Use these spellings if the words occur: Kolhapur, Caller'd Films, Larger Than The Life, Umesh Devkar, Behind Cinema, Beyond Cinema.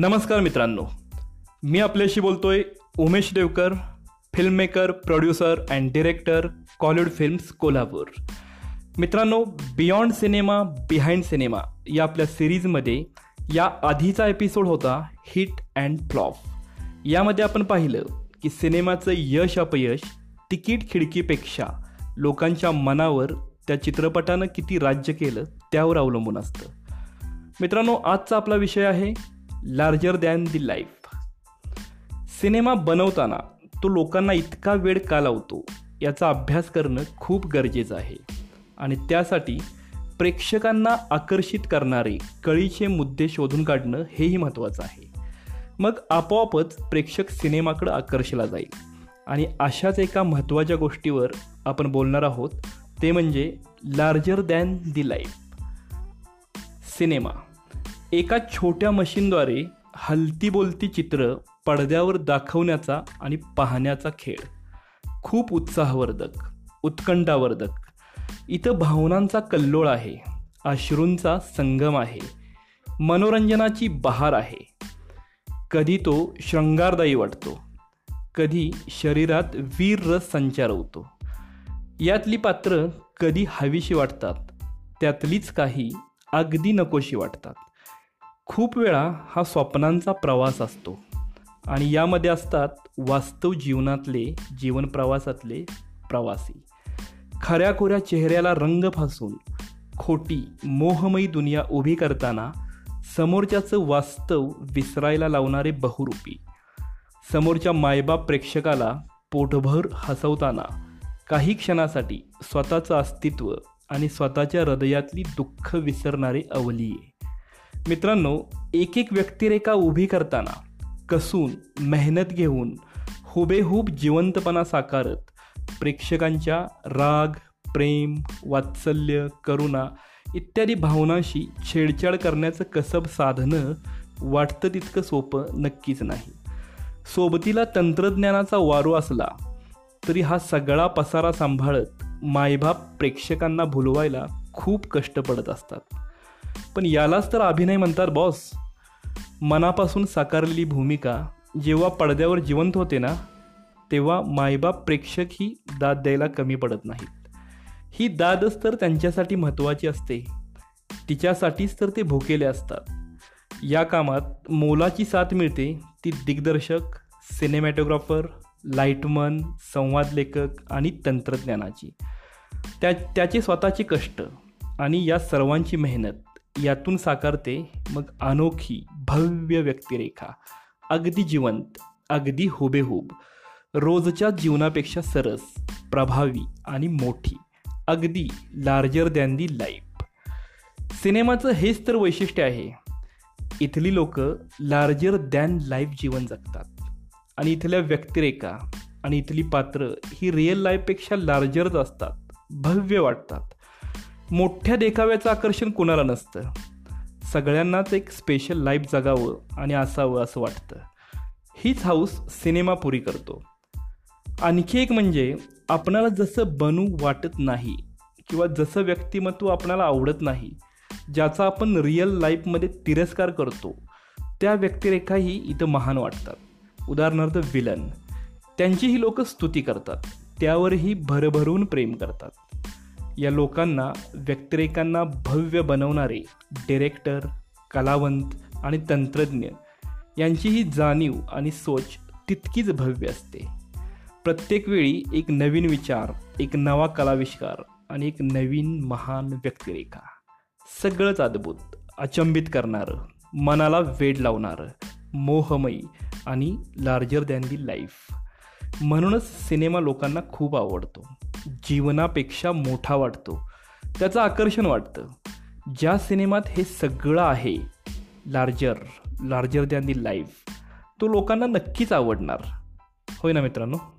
नमस्कार मित्रांनो, मी आपल्याशी बोलतोय Umesh Devkar, filmmaker, producer and director, collared films, Kolhapur. मित्रांनो, बियॉन्ड सिनेमा बिहाइंड सिनेमा या आपल्या सिरीजमध्ये या आधीचा एपिसोड होता हिट अँड फ्लॉप. यामध्ये आपण पाहिलं की सिनेमाचं यश अपयश तिकीट खिडकीपेक्षा लोकांच्या मनावर त्या चित्रपटानं किती राज्य केलं त्यावर अवलंबून असतं. मित्रांनो, आजचा आपला विषय आहे larger than the life. Cinema बनवताना तो लोकांना इतका वेळ का लावतो याचा अभ्यास करणं खूप गरजेचं आहे आणि त्यासाठी प्रेक्षकांना आकर्षित करणारे कळीचे मुद्दे शोधून काढणं हेही महत्त्वाचं आहे. मग आपोआपच प्रेक्षक सिनेमाकडं आकर्षला जाईल. आणि अशाच एका महत्त्वाच्या गोष्टीवर आपण बोलणार आहोत, ते म्हणजे larger than the life. Cinema एका छोट्या मशीनद्वारे हलती बोलती चित्र पडद्यावर दाखवण्याचा आणि पाहण्याचा खेळ. खूप उत्साहवर्धक, उत्कंठावर्धक. इथं भावनांचा कल्लोळ आहे, अश्रूंचा संगम आहे, मनोरंजनाची बहार आहे. कधी तो शृंगारदायी वाटतो, कधी शरीरात वीर रस संचारवतो. यातली पात्र कधी हवीशी वाटतात, त्यातलीच काही अगदी नकोशी वाटतात. खूप वेळा हा स्वप्नांचा प्रवास असतो आणि यामध्ये असतात वास्तव जीवनातले, जीवन प्रवासातले प्रवासी. खऱ्याखोऱ्या चेहऱ्याला रंग फासून खोटी मोहमयी दुनिया उभी करताना समोरच्याचं वास्तव विसरायला लावणारे बहुरूपी. समोरच्या मायबाप प्रेक्षकाला पोटभर हसवताना काही क्षणासाठी स्वतःचं अस्तित्व आणि स्वतःच्या हृदयातली दुःख विसरणारे अवलिये. मित्रांनो, एक एक व्यक्तिरेखा उभी करताना कसून, मेहनत घेऊन, हुबेहूब जिवंतपणा साकारत प्रेक्षकांच्या राग, प्रेम, वात्सल्य, करुणा इत्यादी भावनांशी छेडछाड करण्याचं कसब साधणं वाटतं तितकं सोपं नक्कीच नाही. सोबतीला तंत्रज्ञानाचा वारू असला तरी हा सगळा पसारा सांभाळत मायबाप प्रेक्षकांना भुलवायला खूप कष्ट पडत असतात. पण यालाच तर अभिनय म्हणतात बॉस. मनापासून साकारलेली भूमिका जेव्हा पडद्यावर जिवंत होते ना, तेव्हा मायबाप प्रेक्षक ही दाद द्यायला कमी पडत नाहीत. ही दादच तर त्यांच्यासाठी महत्त्वाची असते, तिच्यासाठीच तर ते भुकेले असतात. या कामात मोलाची साथ मिळते ती दिग्दर्शक, सिनेमॅटोग्राफर, लाईटमन, संवाद लेखक आणि तंत्रज्ञानाची. त्याचे स्वतःचे कष्ट आणि या सर्वांची मेहनत यातून साकारते मग अनोखी भव्य व्यक्तिरेखा, अगदी जिवंत, अगदी हुबेहूब, रोजच्या जीवनापेक्षा सरस, प्रभावी आणि मोठी, अगदी लार्जर दॅन दी लाईफ. सिनेमाचं हेच तर वैशिष्ट्य आहे. इथली लोक लार्जर दॅन लाईफ जीवन जगतात आणि इथल्या व्यक्तिरेखा आणि इथली पात्र ही रिअल लाईफपेक्षा लार्जरच असतात, भव्य वाटतात. मोठ्या देखाव्याचं आकर्षण कोणाला नसतं. सगळ्यांनाच एक स्पेशल लाईफ जगावं आणि असावं असं वाटतं. हिच हौस सिनेमा पुरी करतो. आणखी एक म्हणजे आपणाला जसं बनू वाटत नाही किंवा जसं व्यक्तिमत्व आपणाला आवडत नाही, ज्याचा आपण रिअल लाईफमध्ये तिरस्कार करतो, त्या व्यक्तिरेखाही इथं महान वाटतात. उदाहरणार्थ विलन, त्यांचीही लोकं स्तुती करतात, त्यावरही भरभरून प्रेम करतात. या लोकांना, व्यक्तिरेखांना भव्य बनवणारे डिरेक्टर, कलावंत आणि तंत्रज्ञ यांची ही जाणीव आणि सोच तितकीच भव्य असते. प्रत्येक वेळी एक नवीन विचार, एक नवा कलाविष्कार आणि एक नवीन महान व्यक्तिरेखा. सगळंच अद्भुत, अचंबित करणारं, मनाला वेड लावणारं, मोहमयी आणि लार्जर दॅन दी लाईफ. म्हणूनच सिनेमा लोकांना खूप आवडतो. जीवनापेक्षा मोठा वाटतो, त्याचं आकर्षण वाटतं. ज्या सिनेमात हे सगळं आहे, larger, larger than the life, तो लोकांना नक्कीच आवडणार. होय ना मित्रांनो.